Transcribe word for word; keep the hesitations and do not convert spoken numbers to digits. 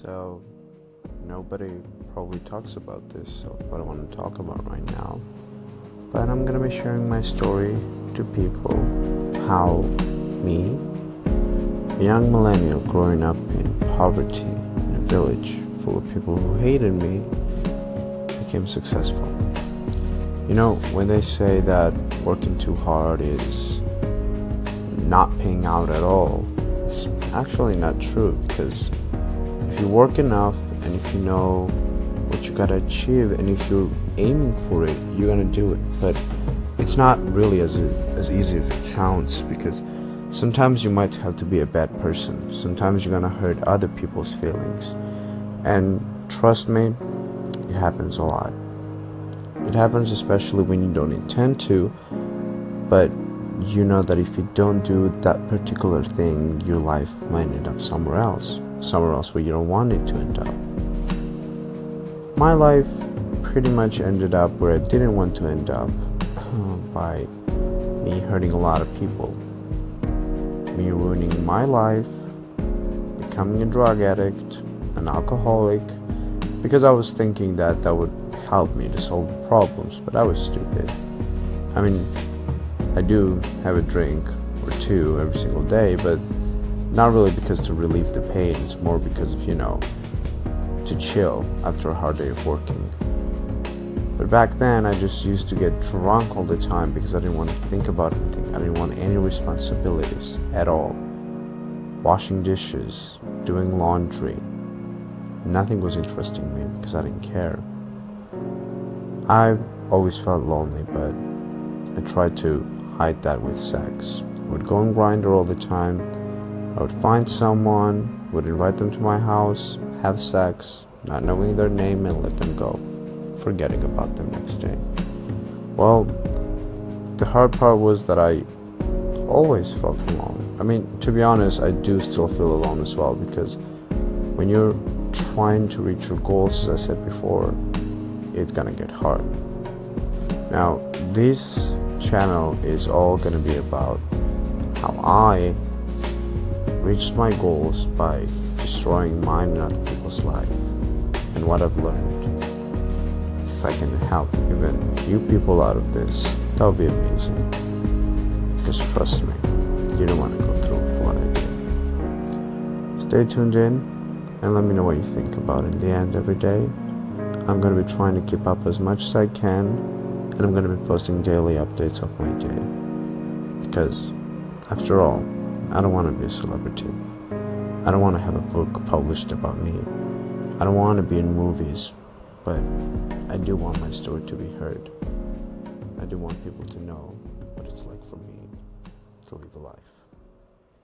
so nobody probably talks about this, so I don't want to talk about right now. But I'm gonna be sharing my story to people, how me, a young millennial growing up in poverty in a village full of people who hated me, became successful. You know, when they say that working too hard is not paying out at all, it's actually not true, because if you work enough and if you know what you gotta achieve and if you're aiming for it, you're gonna do it. But it's not really as as easy as it sounds, because sometimes you might have to be a bad person. Sometimes you're gonna hurt other people's feelings, and trust me, it happens a lot. It happens especially when you don't intend to, but you know that if you don't do that particular thing, your life might end up somewhere else, somewhere else where you don't want it to end up. My life pretty much ended up where I didn't want to end up by me hurting a lot of people, me ruining my life, becoming a drug addict, an alcoholic, because I was thinking that that would help me to solve the problems, but I was stupid. I mean, I do have a drink or two every single day, but not really because to relieve the pain, it's more because of, you know, to chill after a hard day of working. But back then, I just used to get drunk all the time because I didn't want to think about anything. I didn't want any responsibilities at all. Washing dishes, doing laundry, nothing was interesting me because I didn't care. I always felt lonely, but I tried to hide that with sex. I would go on Grindr all the time. I would find someone, would invite them to my house, have sex, not knowing their name, and let them go, forgetting about them next day. Well, the hard part was that I always felt alone. I mean, to be honest, I do still feel alone as well, because when you're trying to reach your goals, as I said before, it's gonna get hard. Now, this channel is all gonna be about how I reached my goals by destroying mine and other people's life, and what I've learned. If I can help even a few people out of this, that would be amazing. Because trust me, you don't want to go through what I did. Stay tuned in and let me know what you think about it. In the end, every day, I'm going to be trying to keep up as much as I can, and I'm going to be posting daily updates of my day, because after all, I don't want to be a celebrity. I don't want to have a book published about me. I don't want to be in movies, but I do want my story to be heard. I do want people to know what it's like for me to live a life.